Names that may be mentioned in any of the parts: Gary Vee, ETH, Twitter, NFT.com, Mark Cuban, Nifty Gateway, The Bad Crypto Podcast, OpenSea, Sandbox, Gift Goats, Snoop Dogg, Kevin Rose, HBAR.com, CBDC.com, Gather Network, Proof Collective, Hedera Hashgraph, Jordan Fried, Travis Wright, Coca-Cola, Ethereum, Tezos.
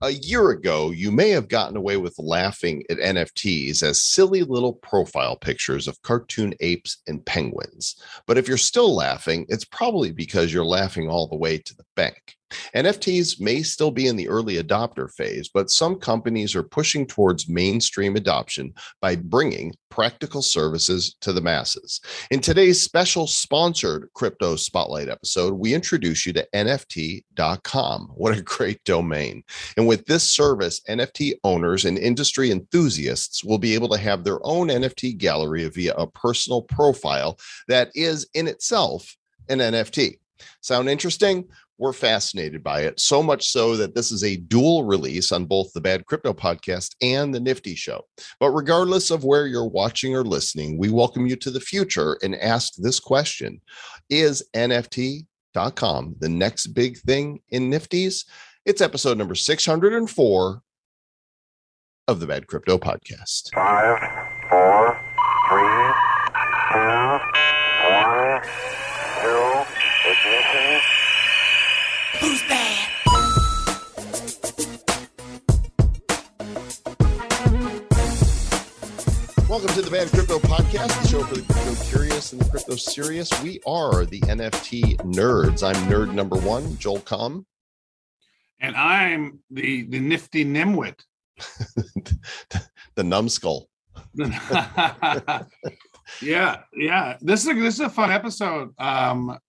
A year ago, you may have gotten away with laughing at NFTs as silly little profile pictures of cartoon apes and penguins. But if you're still laughing, it's probably because you're laughing all the way to the bank. NFTs may still be in the early adopter phase, but some companies are pushing towards mainstream adoption by bringing practical services to the masses. In today's special sponsored Crypto Spotlight episode, we introduce you to NFT.com. What a great domain. And with this service, NFT owners and industry enthusiasts will be able to have their own NFT gallery via a personal profile that is in itself an NFT. Sound interesting? We're fascinated by it, so much so that this is a dual release on both the Bad Crypto Podcast and the Nifty Show. But regardless of where you're watching or listening, we welcome you to the future and ask this question: is NFT.com the next big thing in Nifties? It's episode number 604 of the Bad Crypto Podcast. 5, 4, 3, 2, 1, 0, ignition. Who's bad? Welcome to the Bad Crypto Podcast, the show for the crypto curious and the crypto serious. We are the NFT nerds. I'm nerd number one, Joel Comm. And I'm the nifty nimwit. The numbskull. Yeah. This is a fun episode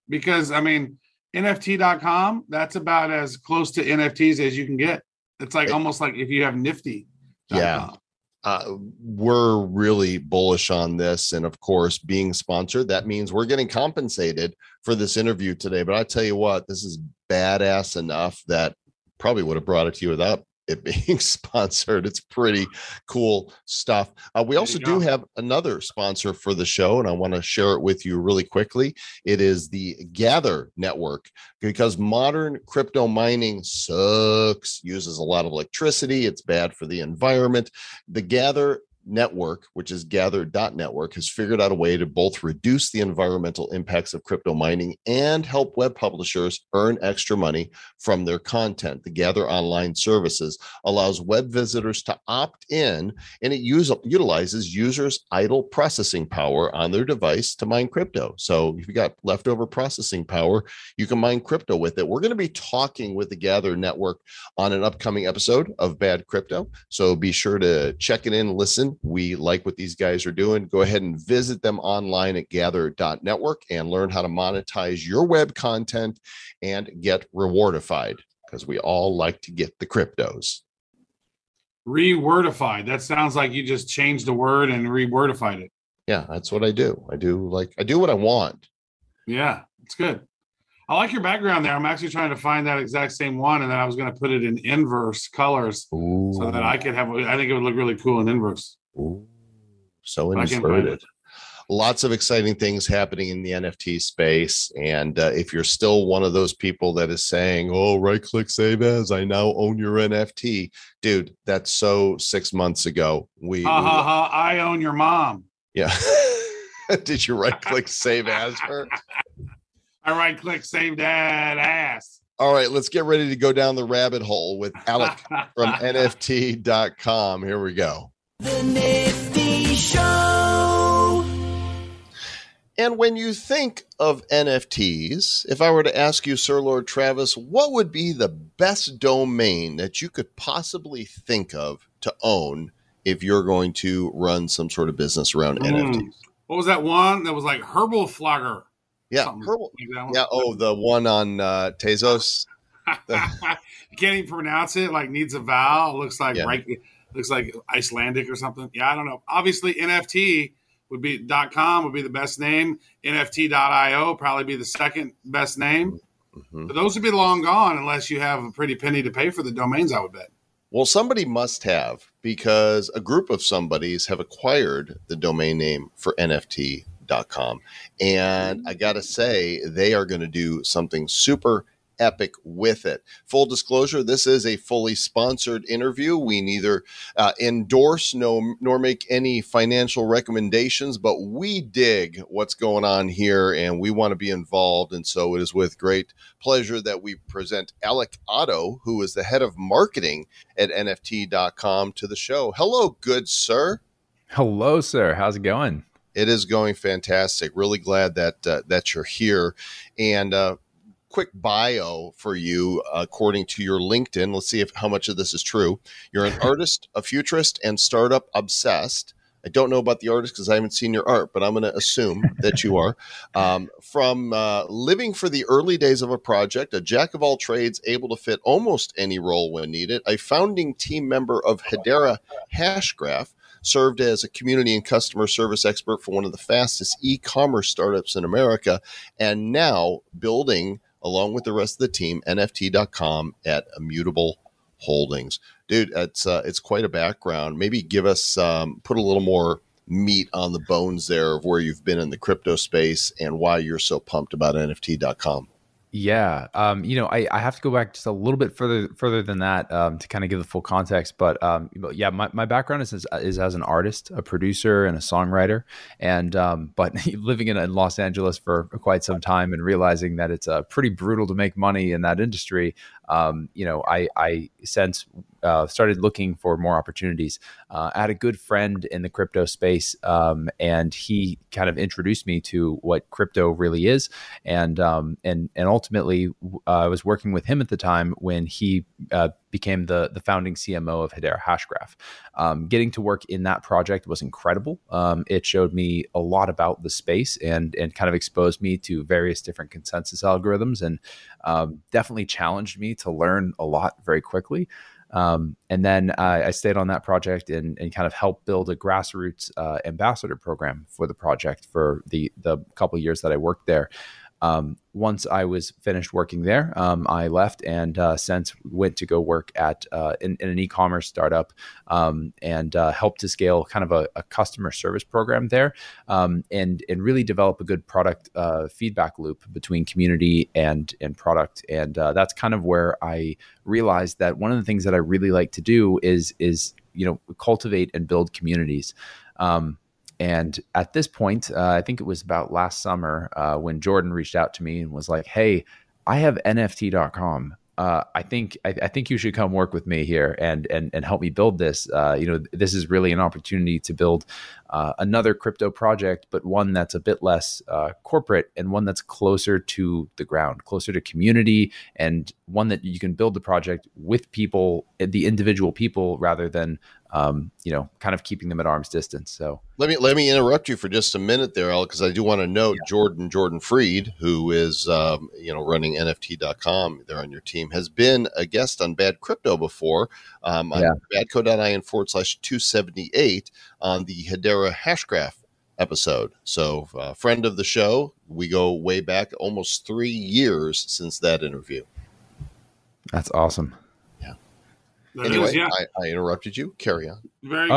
because, I mean, NFT.com, that's about as close to NFTs as you can get. It's like almost like if you have Nifty. Yeah. We're really bullish on this. And of course, being sponsored, that means we're getting compensated for this interview today. But I tell you what, this is badass enough that probably would have brought it to you without it being sponsored. It's pretty cool stuff. We also do have another sponsor for the show, and I want to share it with you really quickly. It is the Gather Network, because modern crypto mining sucks, uses a lot of electricity. It's bad for the environment. The Gather Network, which is gather.network, has figured out a way to both reduce the environmental impacts of crypto mining and help web publishers earn extra money from their content. The Gather Online Services allows web visitors to opt in, and it utilizes users' idle processing power on their device to mine crypto. So if you got leftover processing power, you can mine crypto with it. We're going to be talking with the Gather Network on an upcoming episode of Bad Crypto, so be sure to check it in, listen. We like what these guys are doing. Go ahead and visit them online at gather.network and learn how to monetize your web content and get rewardified, because we all like to get the cryptos. Rewordified. That sounds like you just changed the word and rewordified it. Yeah, that's what I do. I do what I want. Yeah, it's good. I like your background there. I'm actually trying to find that exact same one, and then I was going to put it in inverse colors. Ooh. So that I could have, I think it would look really cool in inverse. Ooh, so inverted. Lots of exciting things happening in the NFT space. And if you're still one of those people that is saying, oh, right click, save as, I now own your NFT. Dude, that's so 6 months ago. I own your mom. Yeah. Did you right click, save as her? I right click, save that ass. All right, let's get ready to go down the rabbit hole with Alec from NFT.com. Here we go. The Nifty Show. And when you think of NFTs, if I were to ask you, Sir Lord Travis, what would be the best domain that you could possibly think of to own if you're going to run some sort of business around NFTs? What was that one that was like Herbal Flogger? Yeah. Yeah. Oh, the one on Tezos. You can't even pronounce it. Like needs a vowel. Looks like Icelandic or something. Yeah, I don't know. Obviously, NFT would be .com would be the best name. NFT.io probably be the second best name. Mm-hmm. But those would be long gone unless you have a pretty penny to pay for the domains, I would bet. Well, somebody must have, because a group of somebodies have acquired the domain name for NFT.com. And I got to say, they are going to do something super epic with it. Full disclosure, this is a fully sponsored interview. We neither endorse nor make any financial recommendations, but we dig what's going on here and we want to be involved. And so it is with great pleasure that we present Alec Otto, who is the head of marketing at NFT.com, to the show. Hello, good sir. Hello, sir. How's it going? It is going fantastic. Really glad that that you're here. And quick bio for you, according to your LinkedIn. Let's see how much of this is true. You're an artist, a futurist, and startup obsessed. I don't know about the artist because I haven't seen your art, but I'm going to assume that you are. From living for the early days of a project, a jack of all trades, able to fit almost any role when needed, a founding team member of Hedera Hashgraph, served as a community and customer service expert for one of the fastest e-commerce startups in America, and now building, along with the rest of the team, NFT.com at Immutable Holdings. Dude, it's quite a background. Maybe give us, put a little more meat on the bones there of where you've been in the crypto space and why you're so pumped about NFT.com. Yeah. I have to go back just a little bit further than that to kind of give the full context. But yeah, my background is as an artist, a producer and a songwriter, and but living in Los Angeles for quite some time and realizing that it's pretty brutal to make money in that industry. I since started looking for more opportunities. I had a good friend in the crypto space, and he kind of introduced me to what crypto really is. And ultimately, I was working with him at the time when he became the founding CMO of Hedera Hashgraph. Getting to work in that project was incredible. It showed me a lot about the space and kind of exposed me to various different consensus algorithms and definitely challenged me to learn a lot very quickly. And then I stayed on that project and kind of helped build a grassroots ambassador program for the project for the couple of years that I worked there. Once I was finished working there, I left and since went to go work at in an e-commerce startup and helped to scale kind of a customer service program there and really develop a good product feedback loop between community and product. And that's kind of where I realized that one of the things that I really like to do is cultivate and build communities. And at this point, I think it was about last summer when Jordan reached out to me and was like, "Hey, I have NFT.com. I think you should come work with me here and help me build this. This is really an opportunity to build another crypto project, but one that's a bit less corporate and one that's closer to the ground, closer to community, and one that you can build the project with people, the individual people, rather than kind of keeping them at arm's distance." So let me interrupt you for just a minute there, Al, because I do want to note Jordan Fried, who is running NFT.com there on your team, has been a guest on Bad Crypto before on badco.in/278 on the Hedera Hashgraph episode. So friend of the show, we go way back almost 3 years since that interview. That's awesome. Yeah. I interrupted you. Carry on. Very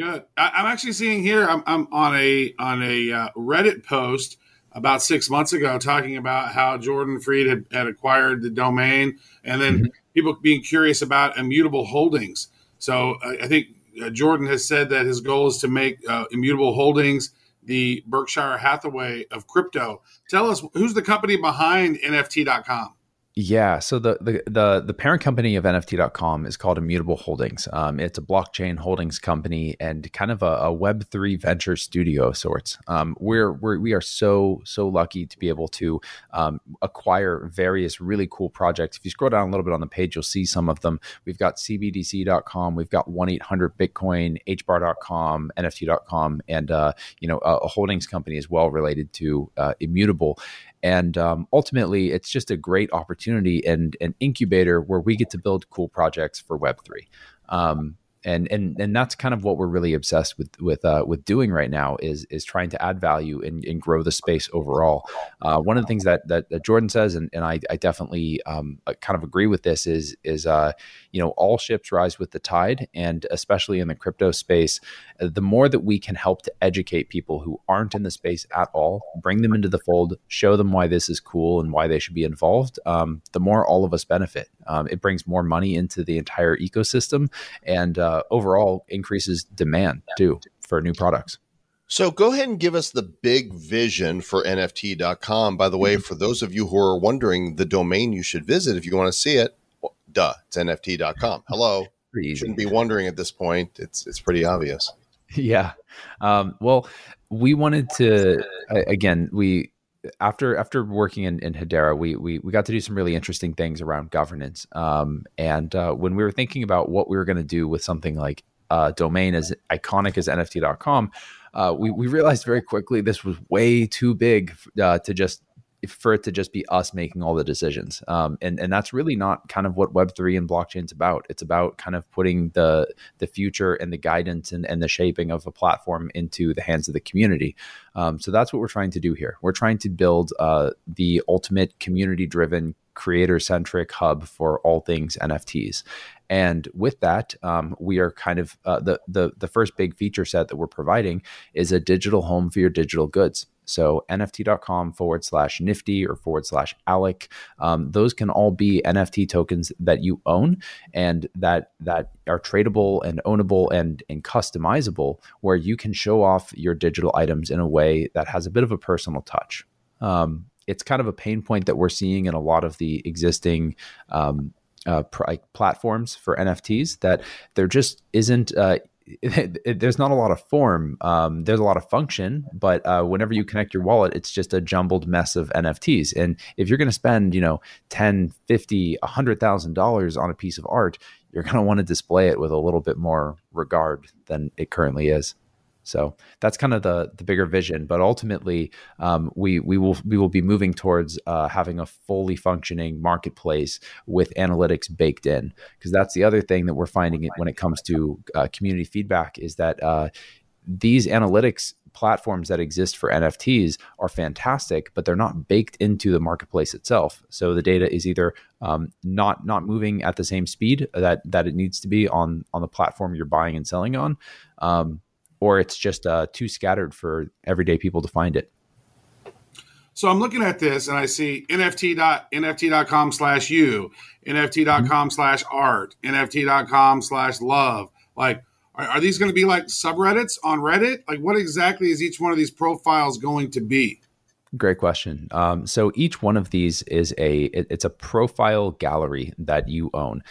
good. I'm actually seeing here, I'm on a Reddit post about 6 months ago talking about how Jordan Fried had acquired the domain and then people being curious about Immutable Holdings. So I think Jordan has said that his goal is to make Immutable Holdings the Berkshire Hathaway of crypto. Tell us, who's the company behind NFT.com? Yeah. So the parent company of NFT.com is called Immutable Holdings. It's a blockchain holdings company and kind of a Web3 venture studio of sorts. We are so lucky to be able to acquire various really cool projects. If you scroll down a little bit on the page, you'll see some of them. We've got CBDC.com, we've got 1-800-Bitcoin, HBAR.com, NFT.com, and a holdings company as well related to Immutable. And ultimately, it's just a great opportunity and an incubator where we get to build cool projects for Web3. And that's kind of what we're really obsessed with doing right now is trying to add value and grow the space overall. One of the things that Jordan says, and I definitely kind of agree with this, is you know, all ships rise with the tide, and especially in the crypto space, the more that we can help to educate people who aren't in the space at all, bring them into the fold, show them why this is cool and why they should be involved, the more all of us benefit. It brings more money into the entire ecosystem, and overall increases demand too for new products. So go ahead and give us the big vision for NFT.com. By the way, for those of you who are wondering the domain you should visit if you want to see it, well, duh, it's NFT.com. Hello. Pretty easy. Shouldn't be wondering at this point. It's pretty obvious. Yeah. Well, we wanted to, again, after working in Hedera, we got to do some really interesting things around governance. And when we were thinking about what we were going to do with something like a domain as iconic as NFT.com, we realized very quickly this was way too big for it to just be us making all the decisions. And that's really not kind of what Web3 and blockchain's about. It's about kind of putting the future and the guidance and the shaping of a platform into the hands of the community. So that's what we're trying to do here. We're trying to build the ultimate community-driven, creator-centric hub for all things NFTs. And with that, we are kind of the first big feature set that we're providing is a digital home for your digital goods. So nft.com/nifty or /Alec. Those can all be NFT tokens that you own and that are tradable and ownable and customizable, where you can show off your digital items in a way that has a bit of a personal touch. It's kind of a pain point that we're seeing in a lot of the existing platforms for NFTs, that there just isn't there's not a lot of form. There's a lot of function, but whenever you connect your wallet, it's just a jumbled mess of NFTs. And if you're going to spend, you know, $10, $50, $100,000 on a piece of art, you're going to want to display it with a little bit more regard than it currently is. So that's kind of the bigger vision. But ultimately, we will be moving towards having a fully functioning marketplace with analytics baked in, because that's the other thing that we're finding when it comes to community feedback, is that these analytics platforms that exist for NFTs are fantastic, but they're not baked into the marketplace itself. So the data is either not moving at the same speed that it needs to be on the platform you're buying and selling on. Or it's just too scattered for everyday people to find it. So I'm looking at this and I see NFT.com/you, NFT.com /art, NFT.com /love. Like, are these going to be like subreddits on Reddit? Like, what exactly is each one of these profiles going to be? Great question. So each one of these is it's a profile gallery that you own.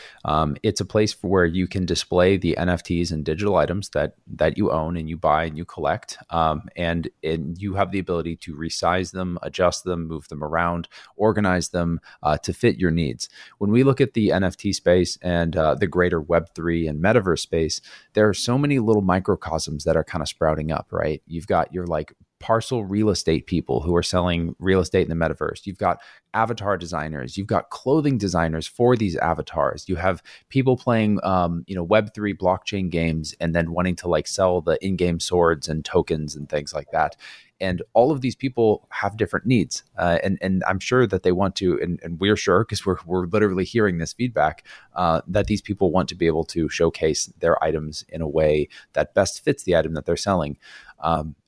It's a place where you can display the NFTs and digital items that you own and you buy and you collect. And you have the ability to resize them, adjust them, move them around, organize them to fit your needs. When we look at the NFT space and the greater Web3 and metaverse space, there are so many little microcosms that are kind of sprouting up, right? You've got your like parcel real estate people who are selling real estate in the metaverse. You've got avatar designers. You've got clothing designers for these avatars. You have people playing, Web3 blockchain games and then wanting to like sell the in-game swords and tokens and things like that. And all of these people have different needs. And I'm sure that they want to, and we're sure, because we're literally hearing this feedback, that these people want to be able to showcase their items in a way that best fits the item that they're selling.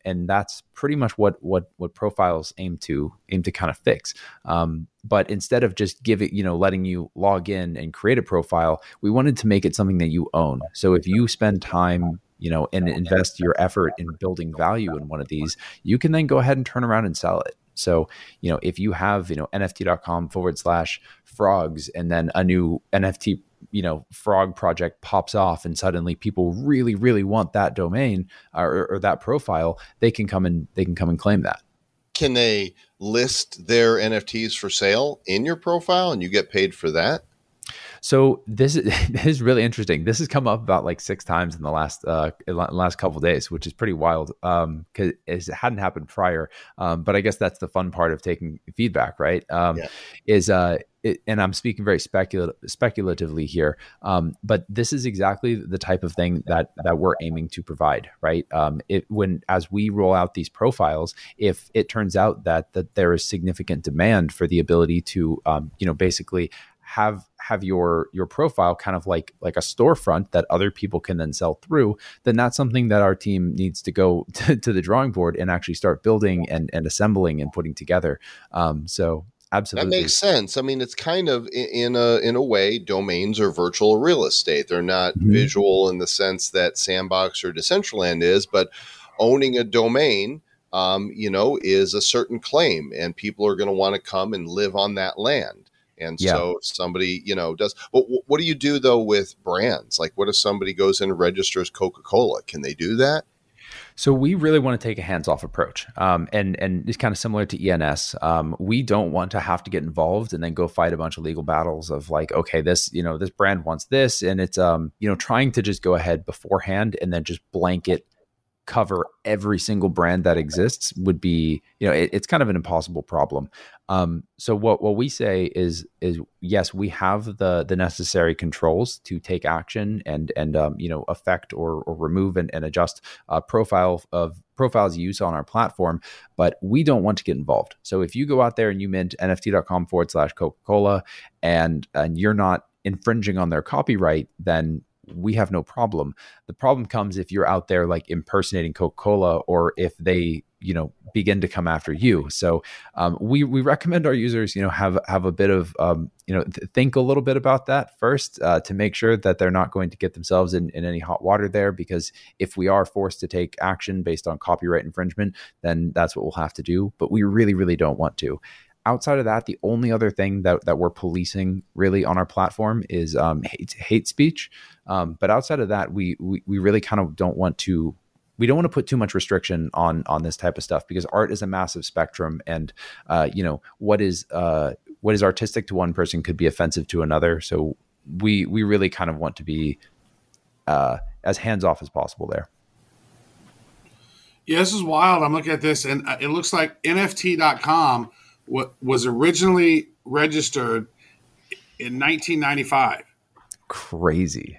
And that's pretty much what profiles aim to kind of fix. But instead of just letting you log in and create a profile, we wanted to make it something that you own. So if you spend time, and invest your effort in building value in one of these, you can then go ahead and turn around and sell it. So, if you have, NFT.com /frogs, and then a new NFT, frog project pops off and suddenly people really, really want that domain or that profile, they can come and claim that. Can they list their NFTs for sale in your profile and you get paid for that? So this is really interesting. This has come up about like 6 times in the last couple of days, which is pretty wild because it hadn't happened prior. But I guess that's the fun part of taking feedback, right? And I'm speaking very speculatively here, but this is exactly the type of thing that we're aiming to provide, right? As we roll out these profiles, if it turns out that there is significant demand for the ability to, basically have your profile kind of like a storefront that other people can then sell through, then that's something that our team needs to go to the drawing board and actually start building and assembling and putting together. Absolutely. That makes sense. I mean, it's kind of in a way, domains are virtual real estate. They're not visual in the sense that Sandbox or Decentraland is, but owning a domain, is a certain claim, and people are going to want to come and live on that land. And so somebody, does. But what do you do though with brands? Like, what if somebody goes in and registers Coca-Cola? Can they do that? So we really want to take a hands-off approach, and it's kind of similar to ENS. We don't want to have to get involved and then go fight a bunch of legal battles of like, okay, this this brand wants this, and it's trying to just go ahead beforehand and then just blanket cover every single brand that exists would be it's kind of an impossible problem. So what we say is yes, we have the necessary controls to take action and affect or remove and adjust profiles use on our platform, but we don't want to get involved. So if you go out there and you mint nft.com/Coca-Cola and you're not infringing on their copyright, then we have no problem. The problem comes if you're out there like impersonating Coca-Cola, or if they, begin to come after you. So we recommend our users, have a bit of, think a little bit about that first to make sure that they're not going to get themselves in any hot water there, because if we are forced to take action based on copyright infringement, then that's what we'll have to do. But we really, really don't want to. Outside of that, the only other thing that we're policing really on our platform is hate speech. But outside of that, we really kind of don't want to put too much restriction on this type of stuff, because art is a massive spectrum, and what is artistic to one person could be offensive to another. So we really kind of want to be as hands off as possible there. Yeah, this is wild. I'm looking at this, and it looks like NFT.com. What was originally registered in 1995. Crazy.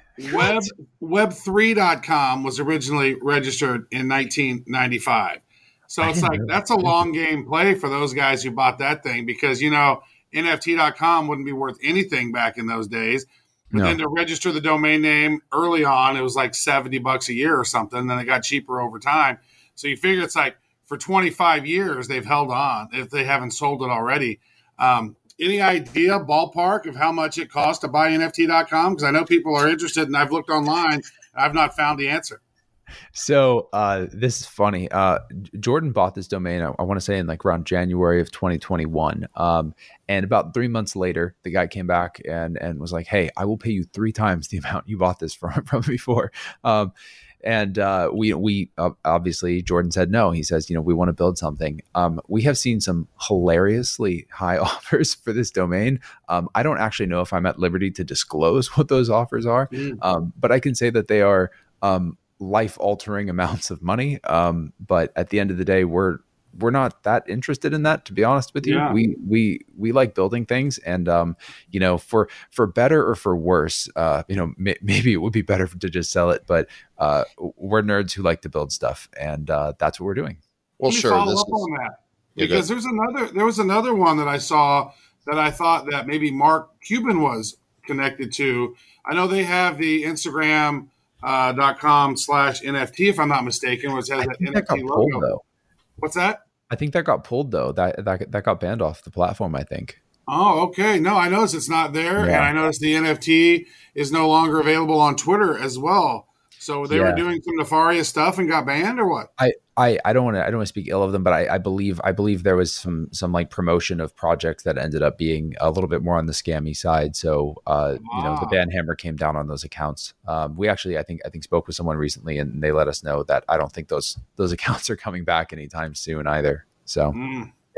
Web3.com was originally registered in 1995. So it's like, that's a long game play for those guys who bought that thing, because, NFT.com wouldn't be worth anything back in those days. But then to register the domain name early on, it was like $70 a year or something. Then it got cheaper over time. So you figure it's like, for 25 years, they've held on if they haven't sold it already. Any idea, ballpark, of how much it costs to buy NFT.com? Because I know people are interested, and I've looked online, and I've not found the answer. So this is funny. Jordan bought this domain, I want to say, in like around January of 2021. And about 3 months later, the guy came back and was like, hey, I will pay you 3 times the amount you bought this from before. And we obviously, Jordan said no. He says, we want to build something. We have seen some hilariously high offers for this domain. I don't actually know if I'm at liberty to disclose what those offers are, but I can say that they are life-altering amounts of money. But at the end of the day, we're not that interested in that, to be honest with you. Yeah. We like building things, and for better or for worse, maybe it would be better to just sell it, but we're nerds who like to build stuff, and that's what we're doing. Well, sure. On that, because there was another one that I saw that I thought that maybe Mark Cuban was connected to. I know they have the Instagram.com/NFT, if I'm not mistaken, which has that NFT logo. What's that? I think that got pulled, though. That got banned off the platform, I think. Oh, okay. No, I noticed it's not there. Yeah. And I noticed the NFT is no longer available on Twitter as well. So they were doing some nefarious stuff and got banned, or what? I don't want to speak ill of them, but I believe there was some like promotion of projects that ended up being a little bit more on the scammy side. So the ban hammer came down on those accounts. We actually I think spoke with someone recently, and they let us know that I don't think those accounts are coming back anytime soon either. So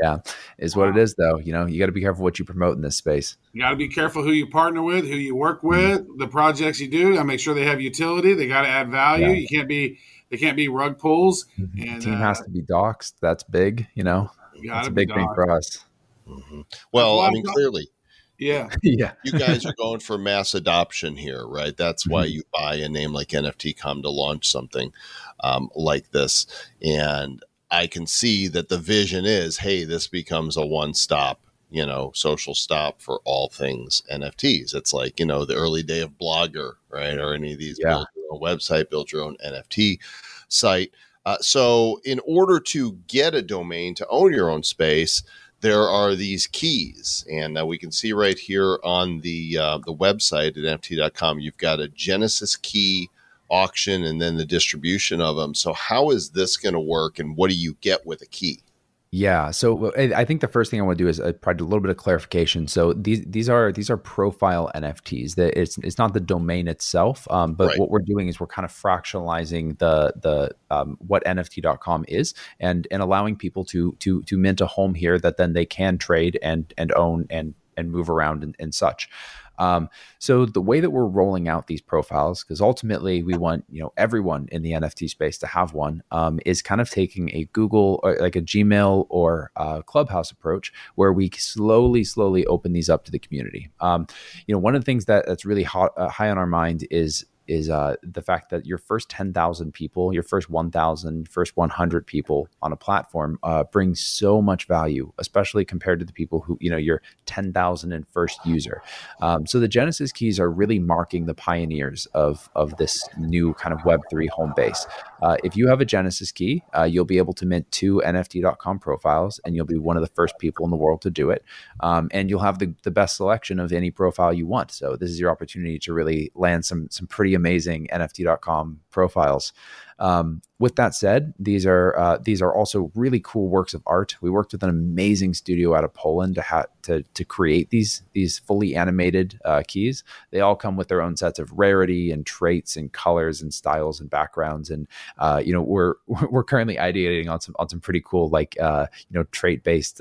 Yeah, is what it is, though. You know, you got to be careful what you promote in this space. You got to be careful who you partner with, who you work with, the projects you do. I make sure they have utility. They got to add value. Yeah. You can't be, they can't be rug pulls. Mm-hmm. And, team has to be doxxed. That's big. You know, that's a big thing for us. Mm-hmm. Well, I mean, clearly. Yeah. Yeah. You guys are going for mass adoption here, right? That's why you buy a name like NFT.com to launch something like this. And I can see that the vision is, hey, this becomes a one-stop, you know, social stop for all things NFTs. It's like, you know, the early day of Blogger, right? Or any of these build your own website, build your own NFT site. So in order to get a domain to own your own space, there are these keys, and we can see right here on the website at NFT.com, you've got a Genesis key auction and then the distribution of them. So how is this going to work, and what do you get with a key? Yeah, so I think the first thing I want to do is probably a little bit of clarification. So these are profile NFTs. That it's not the domain itself, but right. What we're doing is we're kind of fractionalizing the what NFT.com is, and allowing people to mint a home here that then they can trade and own and move around and such. So the way that we're rolling out these profiles, because ultimately we want, you know, everyone in the NFT space to have one, is kind of taking a Google or like a Gmail or Clubhouse approach, where we slowly open these up to the community. You know, one of the things that's really high on our mind is the fact that your first 10,000 people, your first 1,000, first 100 people on a platform brings so much value, especially compared to the people who, you know, your 10,000 and first user. So the Genesis keys are really marking the pioneers of this new kind of Web3 home base. If you have a Genesis key, you'll be able to mint 2 NFT.com profiles, and you'll be one of the first people in the world to do it. And you'll have the best selection of any profile you want. So this is your opportunity to really land some pretty amazing NFT.com profiles. With that said, these are also really cool works of art. We worked with an amazing studio out of Poland to create these fully animated keys. They all come with their own sets of rarity and traits and colors and styles and backgrounds. And you know, we're currently ideating on some pretty cool you know, trait based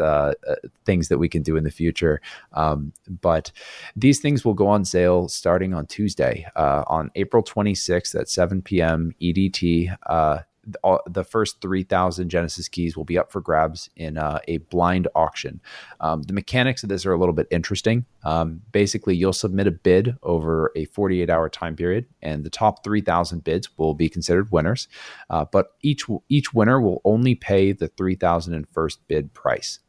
things that we can do in the future. But these things will go on sale starting on Tuesday, on April 26th at 7 p.m. EDT. The first 3,000 Genesis keys will be up for grabs in a blind auction. The mechanics of this are a little bit interesting. Basically, you'll submit a bid over a 48-hour time period, and the top 3,000 bids will be considered winners. But each winner will only pay the 3,001st bid price.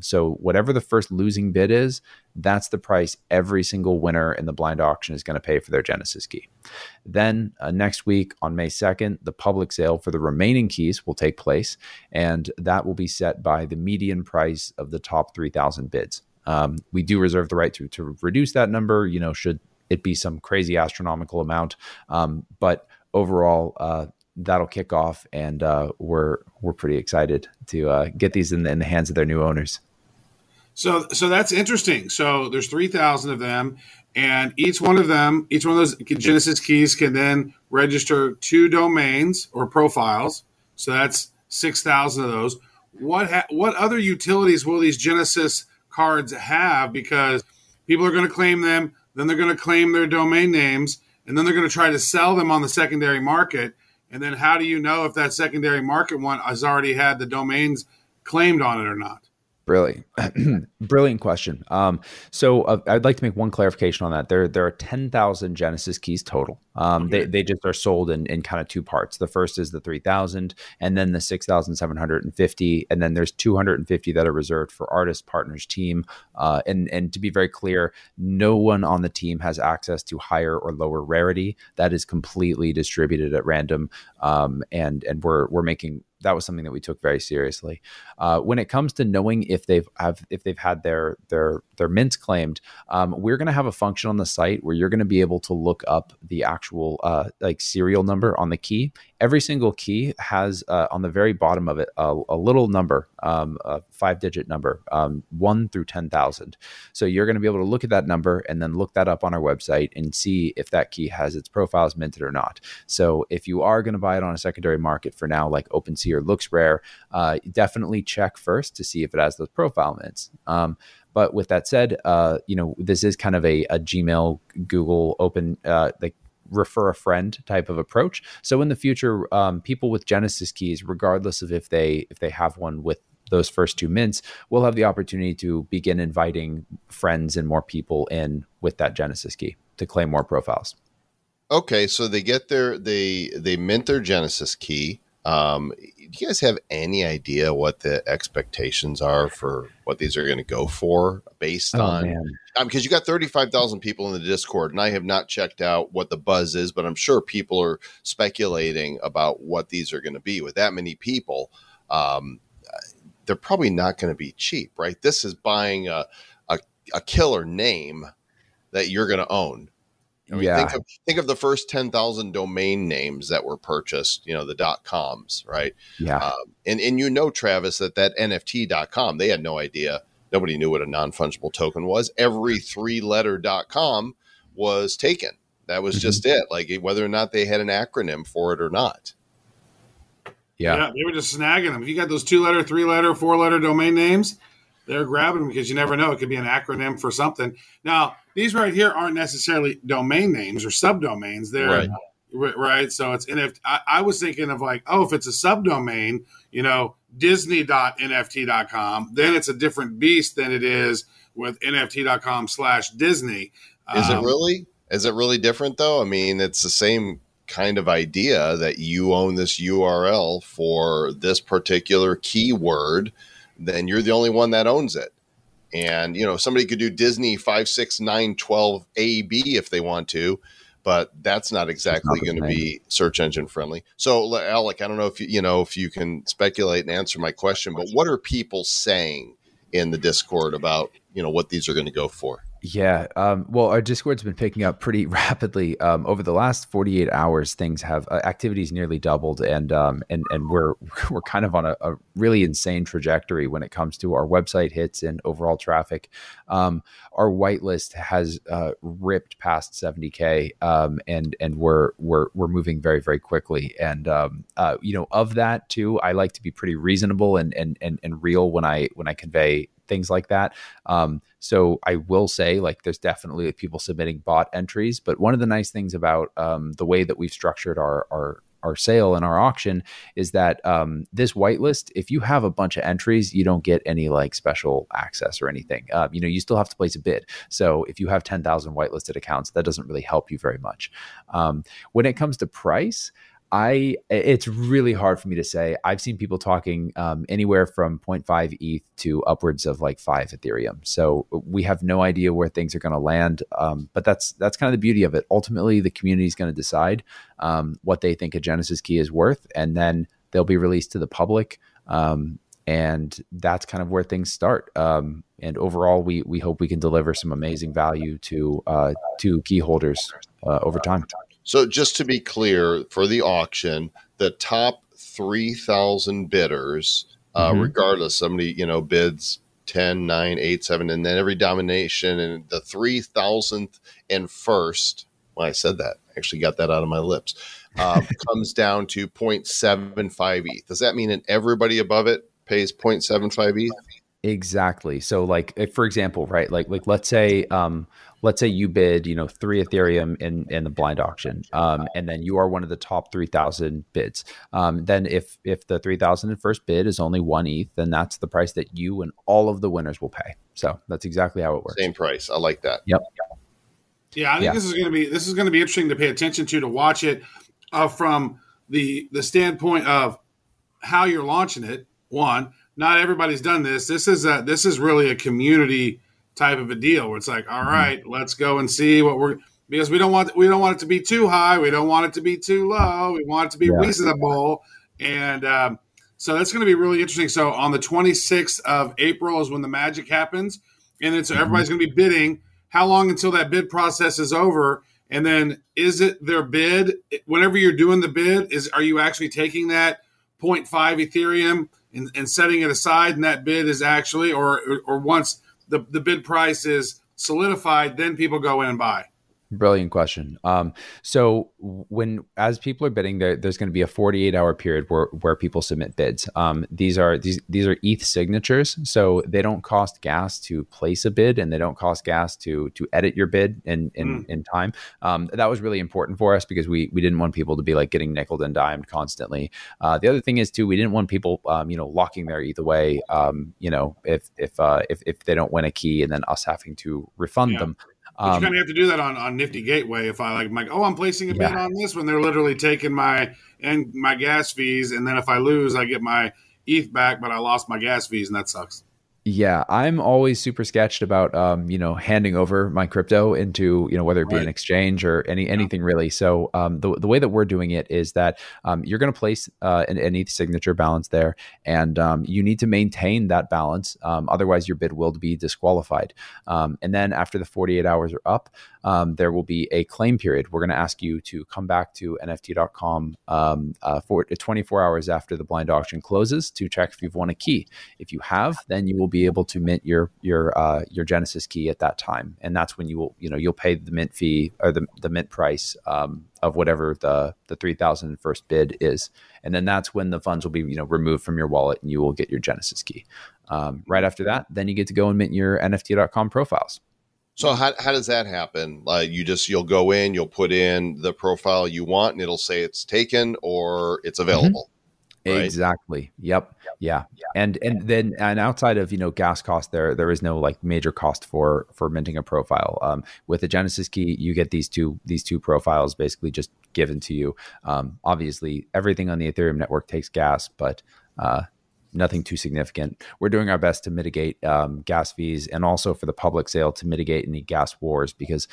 So whatever the first losing bid is, that's the price every single winner in the blind auction is going to pay for their Genesis key. Then next week on May 2nd, the public sale for the remaining keys will take place, and that will be set by the median price of the top 3,000 bids. We do reserve the right to reduce that number, you know, should it be some crazy astronomical amount. But overall, that'll kick off, and we're pretty excited to get these in the hands of their new owners. So that's interesting. So there's 3,000 of them, and each one of those Genesis keys can then register 2 domains or profiles. So that's 6,000 of those. What other utilities will these Genesis cards have? Because people are going to claim them, then they're going to claim their domain names, and then they're going to try to sell them on the secondary market. And then how do you know if that secondary market one has already had the domains claimed on it or not? Brilliant question. So I'd like to make one clarification on that. There are 10,000 Genesis keys total. They just are sold in kind of two parts. The first is the 3,000, and then the 6,750. And then there's 250 that are reserved for artists, partners, team. And to be very clear, no one on the team has access to higher or lower rarity. That is completely distributed at random. And we're making, that was something that we took very seriously. When it comes to knowing if they've had their mints claimed, we're going to have a function on the site where you're going to be able to look up the actual serial number on the key. Every single key has on the very bottom of it a little number, a 5-digit number, 1 through 10,000. So you're going to be able to look at that number and then look that up on our website and see if that key has its profiles minted or not. So if you are going to buy it on a secondary market for now, like OpenSea OpenSea or LooksRare, definitely check first to see if it has those profile mints. But with that said, this is kind of a Gmail, Google, like refer a friend type of approach. So in the future, people with Genesis keys, regardless of if they have one with those first two mints, will have the opportunity to begin inviting friends and more people in with that Genesis key to claim more profiles. Okay, so they get they mint their Genesis key. Do you guys have any idea what the expectations are for what these are going to go for based on? Because you got 35,000 people in the Discord, and I have not checked out what the buzz is, but I'm sure people are speculating about what these are going to be. With that many people, they're probably not going to be cheap, right? This is buying a killer name that you're going to own. I mean, yeah. Think of the first 10,000 domain names that were purchased, the .coms, right? Yeah. And Travis, that NFT.com, they had no idea. Nobody knew what a non-fungible token was. Every three-letter .com was taken. That was just it, like whether or not they had an acronym for it or not. Yeah, they were just snagging them. If you got those two-letter, three-letter, four-letter domain names, they're grabbing them because you never know. It could be an acronym for something. Now, these right here aren't necessarily domain names or subdomains. They're right? So it's NFT. I was thinking of if it's a subdomain, Disney.nft.com, then it's a different beast than it is with NFT.com/Disney. Is it really different though? I mean, it's the same kind of idea that you own this URL for this particular keyword. Then you're the only one that owns it. And, somebody could do Disney 56912AB if they want to, but that's not exactly going to be search engine friendly. So, Alec, I don't know if you can speculate and answer my question, but what are people saying in the Discord about, what these are going to go for? Yeah. Our Discord's been picking up pretty rapidly over the last 48 hours. Things have activities nearly doubled, and we're kind of on a really insane trajectory when it comes to our website hits and overall traffic. Our whitelist has ripped past 70K, and we're moving very, very quickly. And of that too, I like to be pretty reasonable and real when I convey things like that. So I will say there's definitely people submitting bot entries, but one of the nice things about the way that we've structured our sale and our auction is that this whitelist, if you have a bunch of entries, you don't get any special access or anything. You still have to place a bid. So if you have 10,000 whitelisted accounts, that doesn't really help you very much. When it comes to price, it's really hard for me to say. I've seen people talking anywhere from 0.5 ETH to upwards of 5 Ethereum. So we have no idea where things are going to land. But that's kind of the beauty of it. Ultimately, the community is going to decide what they think a Genesis key is worth, and then they'll be released to the public. And that's kind of where things start. And overall, we hope we can deliver some amazing value to key holders over time. So just to be clear, for the auction, the top 3,000 bidders, regardless, somebody, bids 10, 9, 8, 7, and then every domination and the 3,000th and first, when I said that, I actually got that out of my lips, comes down to 0.75 ETH. Does that mean that everybody above it pays 0.75 ETH? Exactly. So for example, right? Let's say you bid, 3 Ethereum in the blind auction. And then you are one of the top 3,000 bids. Then if the 3,001st bid is only 1 ETH, then that's the price that you and all of the winners will pay. So that's exactly how it works. Same price. I like that. Yep. Yeah. I think this is going to be interesting to pay attention to watch it from the standpoint of how you're launching it. One, not everybody's done this. This is really a community type of a deal where it's all right, let's go and see what we're, because we don't want it to be too high, we don't want it to be too low, we want it to be reasonable, and so that's going to be really interesting. So on the 26th of April is when the magic happens, and then so everybody's going to be bidding. How long until that bid process is over? And then is it their bid? Whenever you're doing the bid, are you actually taking that 0.5 Ethereum and setting it aside, and that bid is actually, or once the bid price is solidified, then people go in and buy? Brilliant question. So when, as people are bidding, there's going to be a 48-hour period where people submit bids. These are ETH signatures, so they don't cost gas to place a bid, and they don't cost gas to edit your bid in time. That was really important for us because we didn't want people to be like getting nickeled and dimed constantly. The other thing is too, we didn't want people locking their ETH away. If they don't win a key and then us having to refund them. But you kind of have to do that on Nifty Gateway. If I'm placing a bid on this one, they're literally taking my gas fees, and then if I lose, I get my ETH back, but I lost my gas fees, and that sucks. Yeah, I'm always super sketched about handing over my crypto into whether it be an exchange or anything really. So the way that we're doing it is that you're going to place an ETH signature balance there, and you need to maintain that balance. Otherwise, your bid will be disqualified. And then after the 48 hours are up, there will be a claim period. We're going to ask you to come back to NFT.com for 24 hours after the blind auction closes to check if you've won a key. If you have, then you will be able to mint your Genesis key at that time, and that's when you will you'll pay the mint fee or the mint price of whatever the 3,000 first bid is, and then that's when the funds will be removed from your wallet and you will get your Genesis key. Right after that, then you get to go and mint your NFT.com profiles. So how does that happen? You'll go in, you'll put in the profile you want, and it'll say it's taken or it's available. Mm-hmm. Right. Exactly. Yep. Yeah. And then outside of gas cost, there is no major cost for minting a profile. With a Genesis key, you get these two profiles basically just given to you. Obviously, everything on the Ethereum network takes gas, but nothing too significant. We're doing our best to mitigate gas fees, and also for the public sale to mitigate any gas wars, because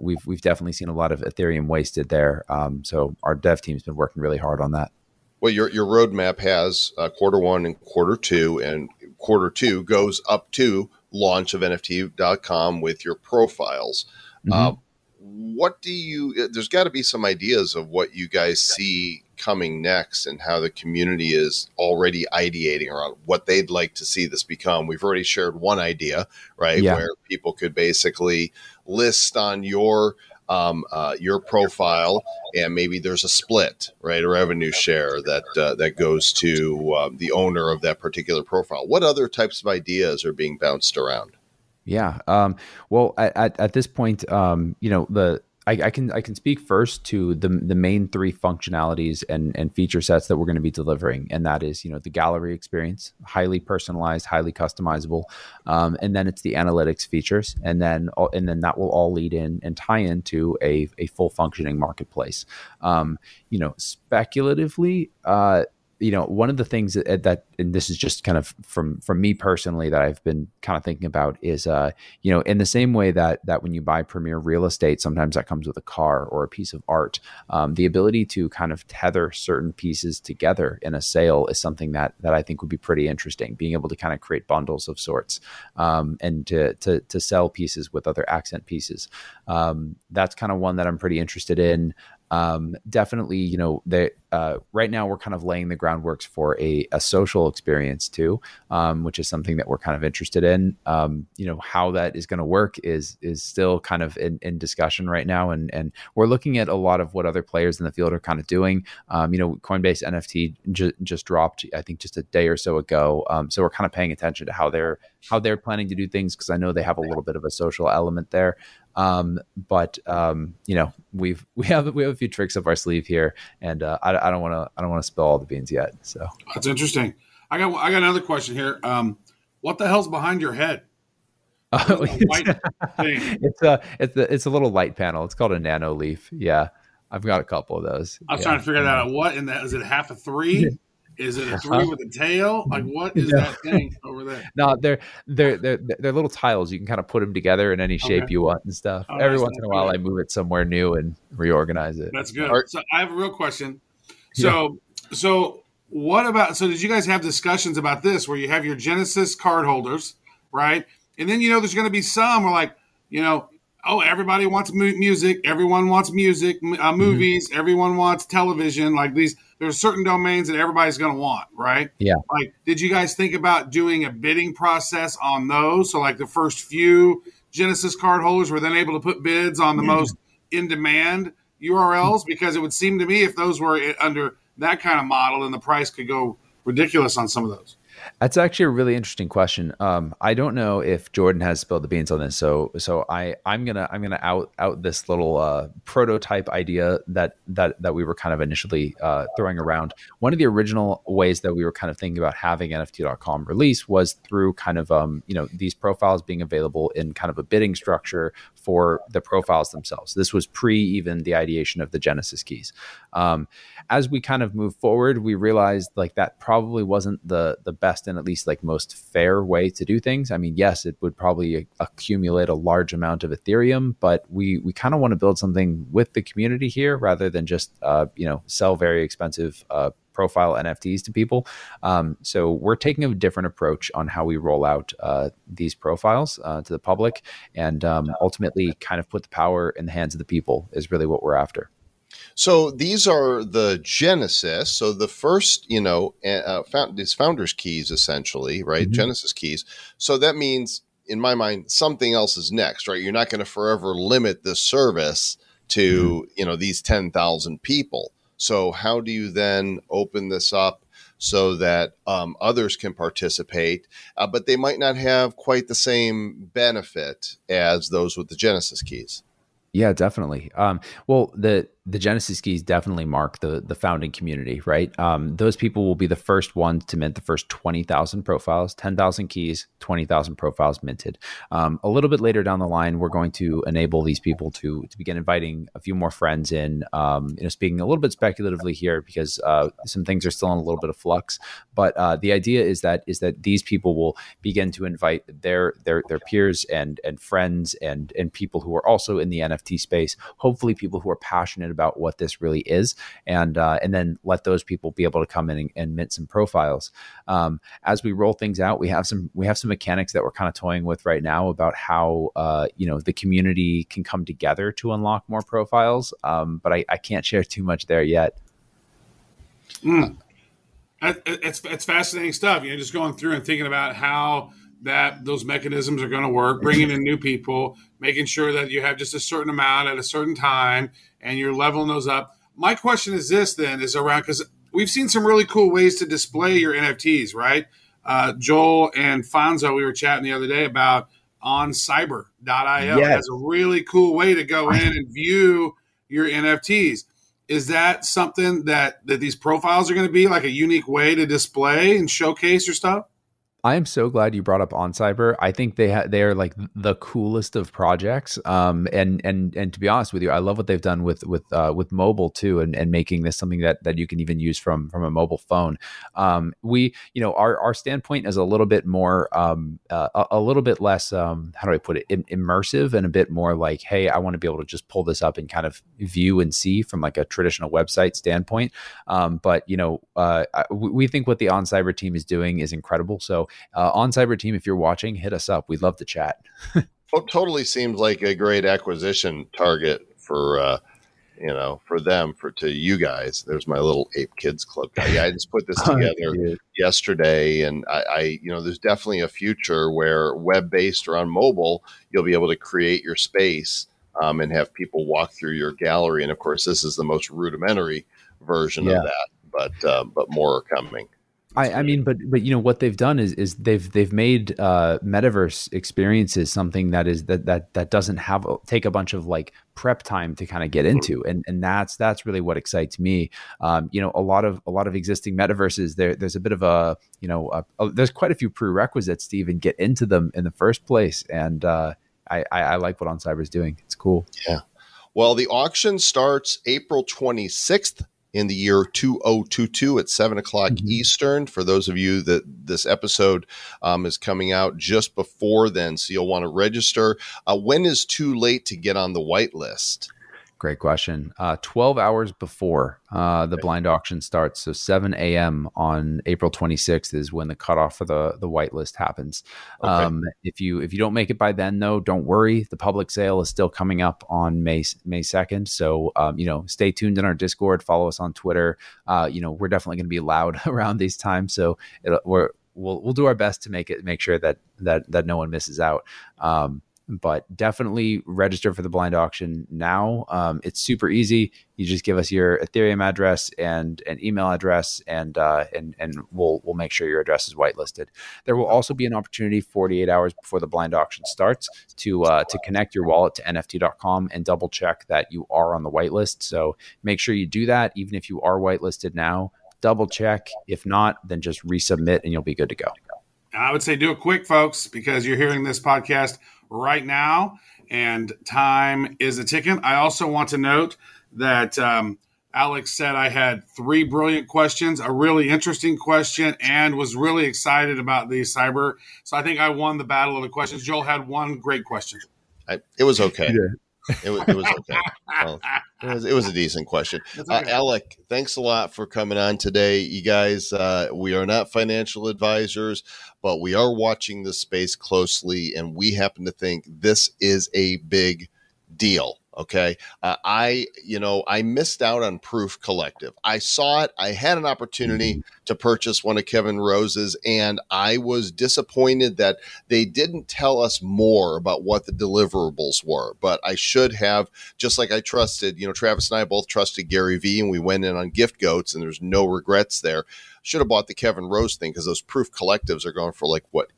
we've definitely seen a lot of Ethereum wasted there. So our dev team's been working really hard on that. Well, your roadmap has Q1 and Q2, and Q2 goes up to launch of NFT.com with your profiles. Mm-hmm. There's got to be some ideas of what you guys see coming next and how the community is already ideating around what they'd like to see this become. We've already shared one idea, right? Yeah. Where people could basically list on your profile, and maybe there's a split, right? A revenue share that goes to the owner of that particular profile. What other types of ideas are being bounced around? Yeah. Well, at this point, I can speak first to the main three functionalities and feature sets that we're going to be delivering, and that is the gallery experience, highly personalized, highly customizable, and then it's the analytics features, and then that will all lead in and tie into a full functioning marketplace. Speculatively, one of the things that and this is just kind of from me personally that I've been kind of thinking about is, in the same way that when you buy premier real estate, sometimes that comes with a car or a piece of art, the ability to kind of tether certain pieces together in a sale is something that I think would be pretty interesting, being able to kind of create bundles of sorts, and to sell pieces with other accent pieces. That's kind of one that I'm pretty interested in. Definitely, right now we're kind of laying the groundwork for a social experience too, which is something that we're kind of interested in. How that is going to work is still kind of in discussion right now. And we're looking at a lot of what other players in the field are kind of doing. Coinbase NFT just dropped, I think just a day or so ago. So we're kind of paying attention to how they're planning to do things, because I know they have a little bit of a social element there. We have a few tricks up our sleeve here, and I don't want to spill all the beans yet. So that's interesting. I got another question here. What the hell's behind your head? Oh, it's a little light panel. It's called a nano leaf. Yeah, I've got a couple of those. I was trying to figure that out. What in that? Is it half a three? Is it a three with a tail? Like, what is that thing over there? No, they're little tiles. You can kind of put them together in any shape you want and stuff. Oh, every once in a while, I move it somewhere new and reorganize it. That's good. So I have a real question. So what about? So did you guys have discussions about this, where you have your Genesis card holders, right? And then there's going to be some where everybody wants music, everyone wants music, movies, everyone wants television, like these. There's certain domains that everybody's going to want, right? Yeah. Did you guys think about doing a bidding process on those? So the first few Genesis card holders were then able to put bids on the most in-demand URLs, because it would seem to me if those were under that kind of model, then the price could go ridiculous on some of those. That's actually a really interesting question. I don't know if Jordan has spilled the beans on this, so I'm gonna out this little prototype idea that we were kind of initially throwing around. One of the original ways that we were kind of thinking about having NFT.com release was through kind of these profiles being available in kind of a bidding structure for the profiles themselves. This was pre even the ideation of the Genesis keys. As we kind of move forward, we realized like that probably wasn't the best and at least like most fair way to do things. I mean, yes, it would probably accumulate a large amount of Ethereum, but we kind of want to build something with the community here rather than just sell very expensive profile NFTs to people. So we're taking a different approach on how we roll out these profiles to the public, and ultimately kind of put the power in the hands of the people is really what we're after. So these are the Genesis. So the first, these founders' keys, essentially, right? Mm-hmm. Genesis keys. So that means, in my mind, something else is next, right? You're not going to forever limit this service to, these 10,000 people. So how do you then open this up so that others can participate, but they might not have quite the same benefit as those with the Genesis keys? Yeah, definitely. Well, the Genesis keys definitely mark the founding community, right? Those people will be the first ones to mint the first 20,000 profiles, 10,000 keys, 20,000 profiles minted. A little bit later down the line, we're going to enable these people to begin inviting a few more friends in. Speaking a little bit speculatively here because some things are still in a little bit of flux, but the idea is that these people will begin to invite their peers and friends and people who are also in the NFT space. Hopefully, people who are passionate about what this really is, and then let those people be able to come in and mint some profiles. As we roll things out, we have some mechanics that we're kind of toying with right now about how the community can come together to unlock more profiles. But I can't share too much there yet. It's fascinating stuff. Just going through and thinking about how that those mechanisms are going to work, bringing in new people, making sure that you have just a certain amount at a certain time, and you're leveling those up. My question is this then, is around, because we've seen some really cool ways to display your NFTs, right? Joel and Fonzo, we were chatting the other day about OnCyber.io. Yes. That's a really cool way to go in and view your NFTs. Is that something that these profiles are going to be like a unique way to display and showcase your stuff? I am so glad you brought up OnCyber. I think they are like the coolest of projects. And to be honest with you, I love what they've done with mobile too, and making this something that you can even use from a mobile phone. Our standpoint is a little bit more, a little bit less, how do I put it, immersive, and a bit more like, hey, I want to be able to just pull this up and kind of view and see from like a traditional website standpoint. We think what the OnCyber team is doing is incredible. So OnCyber team, if you're watching, hit us up. We'd love to chat. Well, totally seems like a great acquisition target for you guys. There's my little Ape Kids Club guy. Yeah, I just put this together yesterday, and I there's definitely a future where web-based or on mobile, you'll be able to create your space and have people walk through your gallery. And of course, this is the most rudimentary version of that, but more are coming. But what they've done is they've made metaverse experiences something that doesn't take a bunch of like prep time to kind of get into, and that's really what excites me. A lot of existing metaverses, there's a bit of there's quite a few prerequisites to even get into them in the first place, and I like what OnCyber is doing. It's cool. Yeah. Well, the auction starts April 26th. In the year 2022 at 7:00 Eastern. For those of you that this episode is coming out just before then, so you'll want to register. When is too late to get on the whitelist? Great question. 12 hours before the blind auction starts. So 7 a.m. on April 26th is when the cutoff for the whitelist happens. Okay. If you don't make it by then, though, don't worry. The public sale is still coming up on May 2nd. So, stay tuned in our Discord. Follow us on Twitter. We're definitely going to be loud around these times. So we'll do our best to make sure that no one misses out. but definitely register for the blind auction now. It's super easy. You just give us your Ethereum address and an email address, and we'll make sure your address is whitelisted. There will also be an opportunity 48 hours before the blind auction starts to connect your wallet to NFT.com and double check that you are on the whitelist. So make sure you do that. Even if you are whitelisted now, double check. If not, then just resubmit and you'll be good to go. I would say do it quick, folks, because you're hearing this podcast right now and time is a ticking. I also want to note that Alex said I had 3 brilliant questions, a really interesting question, and was really excited about the cyber. So I think I won the battle of the questions. Joel had one great question. It was okay. It was okay. Well, it was a decent question. Okay. Alec, thanks a lot for coming on today. You guys, we are not financial advisors, but we are watching this space closely, and we happen to think this is a big deal. Okay. I missed out on Proof Collective. I saw it. I had an opportunity to purchase one of Kevin Rose's, and I was disappointed that they didn't tell us more about what the deliverables were, but I should have, just like I trusted, Travis and I both trusted Gary Vee, and we went in on Gift Goats, and there's no regrets there. Should have bought the Kevin Rose thing, because those Proof Collectives are going for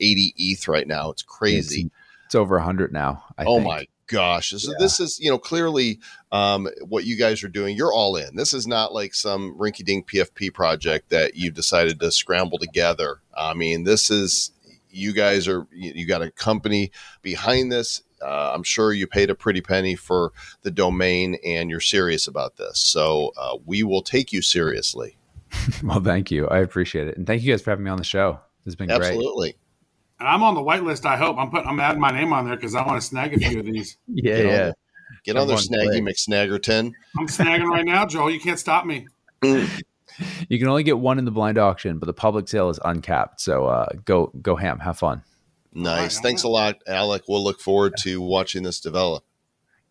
80 ETH right now. It's crazy. It's over 100 now, I think. My gosh. So this is, clearly what you guys are doing. You're all in. This is not like some rinky dink PFP project that you've decided to scramble together. I mean, this is, you got a company behind this. I'm sure you paid a pretty penny for the domain and you're serious about this. So we will take you seriously. Well, thank you. I appreciate it. And thank you guys for having me on the show. It's been great. Absolutely. And I'm on the whitelist. I hope I'm adding my name on there because I want to snag a few of these. Get on there, Snaggy McSnaggerton. I'm snagging right now, Joel. You can't stop me. You can only get one in the blind auction, but the public sale is uncapped. So go ham. Have fun. Nice. Right, thanks a lot, Alec. We'll look forward to watching this develop.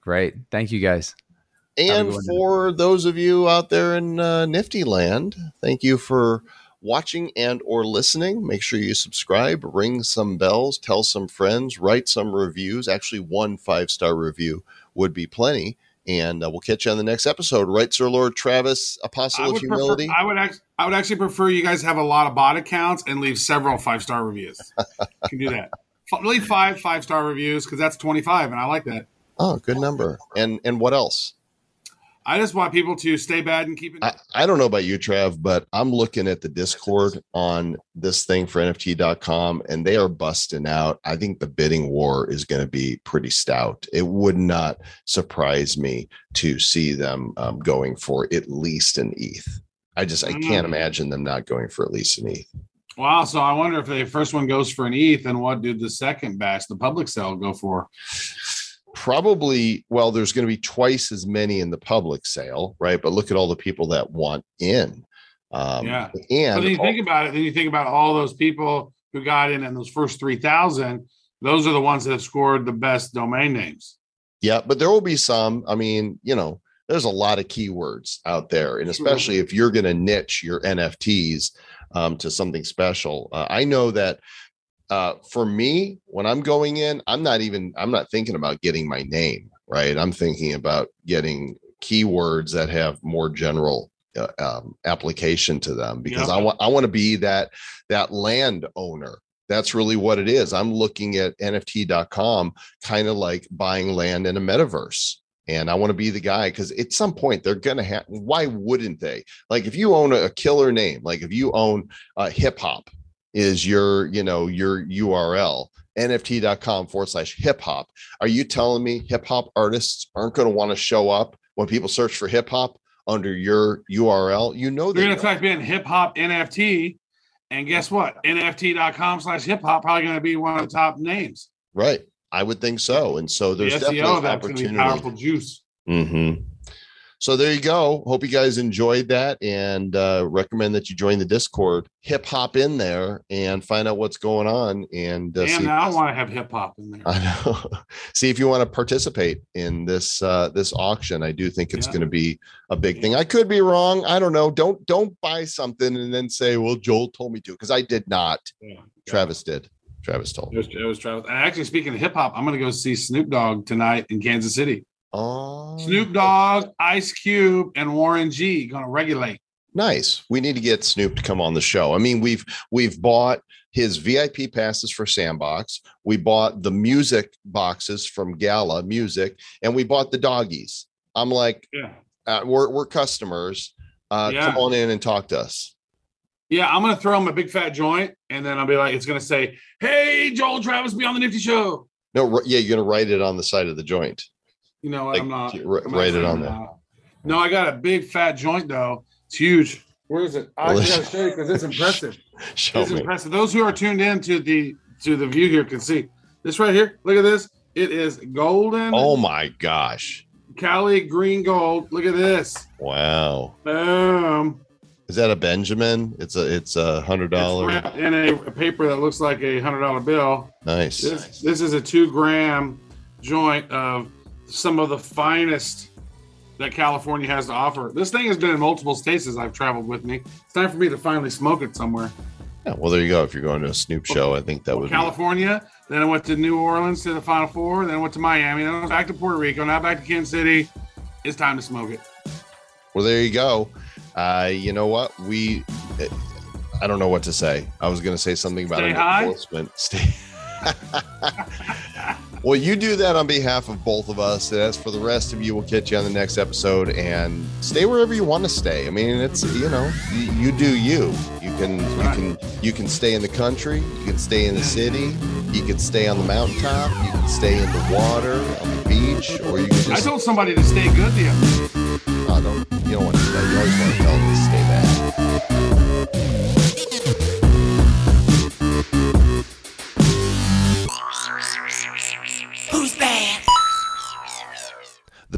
Great. Thank you, guys. And for those of you out there in Nifty Land, thank you for watching and or listening. Make sure you subscribe, ring some bells, tell some friends, write some reviews. Actually, one 5-star review would be plenty. And we'll catch you on the next episode. Right, Sir Lord Travis, Apostle of Humility. I would actually prefer you guys have a lot of bot accounts and leave several 5-star reviews. You can do that. Leave 5 5-star reviews, because that's 25, and I like that. Oh, good number. And what else? I just want people to stay bad and keep it. I don't know about you, Trav, but I'm looking at the Discord on this thing for NFT.com, and they are busting out. I think the bidding war is going to be pretty stout. It would not surprise me to see them going for at least an ETH. I can't imagine them not going for at least an ETH. Wow. So I wonder if the first one goes for an ETH, and what did the second batch, the public sale, go for? Probably, well, there's going to be twice as many in the public sale, right? But look at all the people that want in. And but then you think about all those people who got in those first 3,000, those are the ones that have scored the best domain names. Yeah, but there will be some. I mean, there's a lot of keywords out there, and especially if you're going to niche your NFTs to something special. I know that. For me, when I'm going in, I'm not thinking about getting my name, right? I'm thinking about getting keywords that have more general application to them, because I want to be that landowner. That's really what it is. I'm looking at NFT.com kind of like buying land in a metaverse. And I want to be the guy, because at some point they're going to have, why wouldn't they? Like if you own a killer name, like if you own hip hop, is your URL, nft.com/hip hop. Are you telling me hip hop artists aren't going to want to show up when people search for hip hop under your URL? They're going to type in hip hop NFT, and guess what? nft.com/hip hop probably going to be one of the top names. Right. I would think so. And so there's the definitely SEO, that's opportunity. Powerful juice. Mm-hmm. So there you go. Hope you guys enjoyed that, and recommend that you join the Discord. Hip hop in there and find out what's going on. And I want to have hip hop in there. I know. See if you want to participate in this this auction. I do think it's going to be a big thing. I could be wrong. I don't know. Don't buy something and then say, "Well, Joel told me to," because I did not. Yeah. Travis did. Travis told. It was Travis. Actually, speaking of hip hop, I'm going to go see Snoop Dogg tonight in Kansas City. Oh, Snoop Dogg, Ice Cube, and Warren G going to regulate. Nice. We need to get Snoop to come on the show. I mean, we've bought his VIP passes for Sandbox. We bought the music boxes from Gala Music, and we bought the doggies. I'm like, yeah. We're customers. Yeah. Come on in and talk to us. Yeah, I'm going to throw him a big fat joint, and then I'll be like, it's going to say, hey, Joel Travis, be on the Nifty Show. No, yeah, you're going to write it on the side of the joint. You know what? Like, I'm not. Write it on there. No, I got a big fat joint, though. It's huge. Where is it? I gotta show you because it's impressive. It's impressive. Those who are tuned in to the view here can see this right here. Look at this. It is golden. Oh my gosh. Cali green gold. Look at this. Wow. Boom. Is that a Benjamin? It's a $100. It's wrapped in a paper that looks like a $100 bill. Nice. This is a 2-gram joint of some of the finest that California has to offer. This thing has been in multiple states as I've traveled with me. It's time for me to finally smoke it somewhere. Yeah, well, there you go. If you're going to a Snoop show, I think that would be California. Then I went to New Orleans to the Final Four. Then I went to Miami. Then I went back to Puerto Rico. Now back to Kansas City. It's time to smoke it. Well, there you go. You know what? I don't know what to say. I was going to say something about enforcement. Stay high. Well, you do that on behalf of both of us. As for the rest of you, we'll catch you on the next episode, and stay wherever you want to stay. I mean, it's, you know, you do you. You can stay in the country. You can stay in the city. You can stay on the mountaintop. You can stay in the water, on the beach, or you can just... I told somebody to stay good to you. You don't want to do that. You always want to tell them to stay bad. The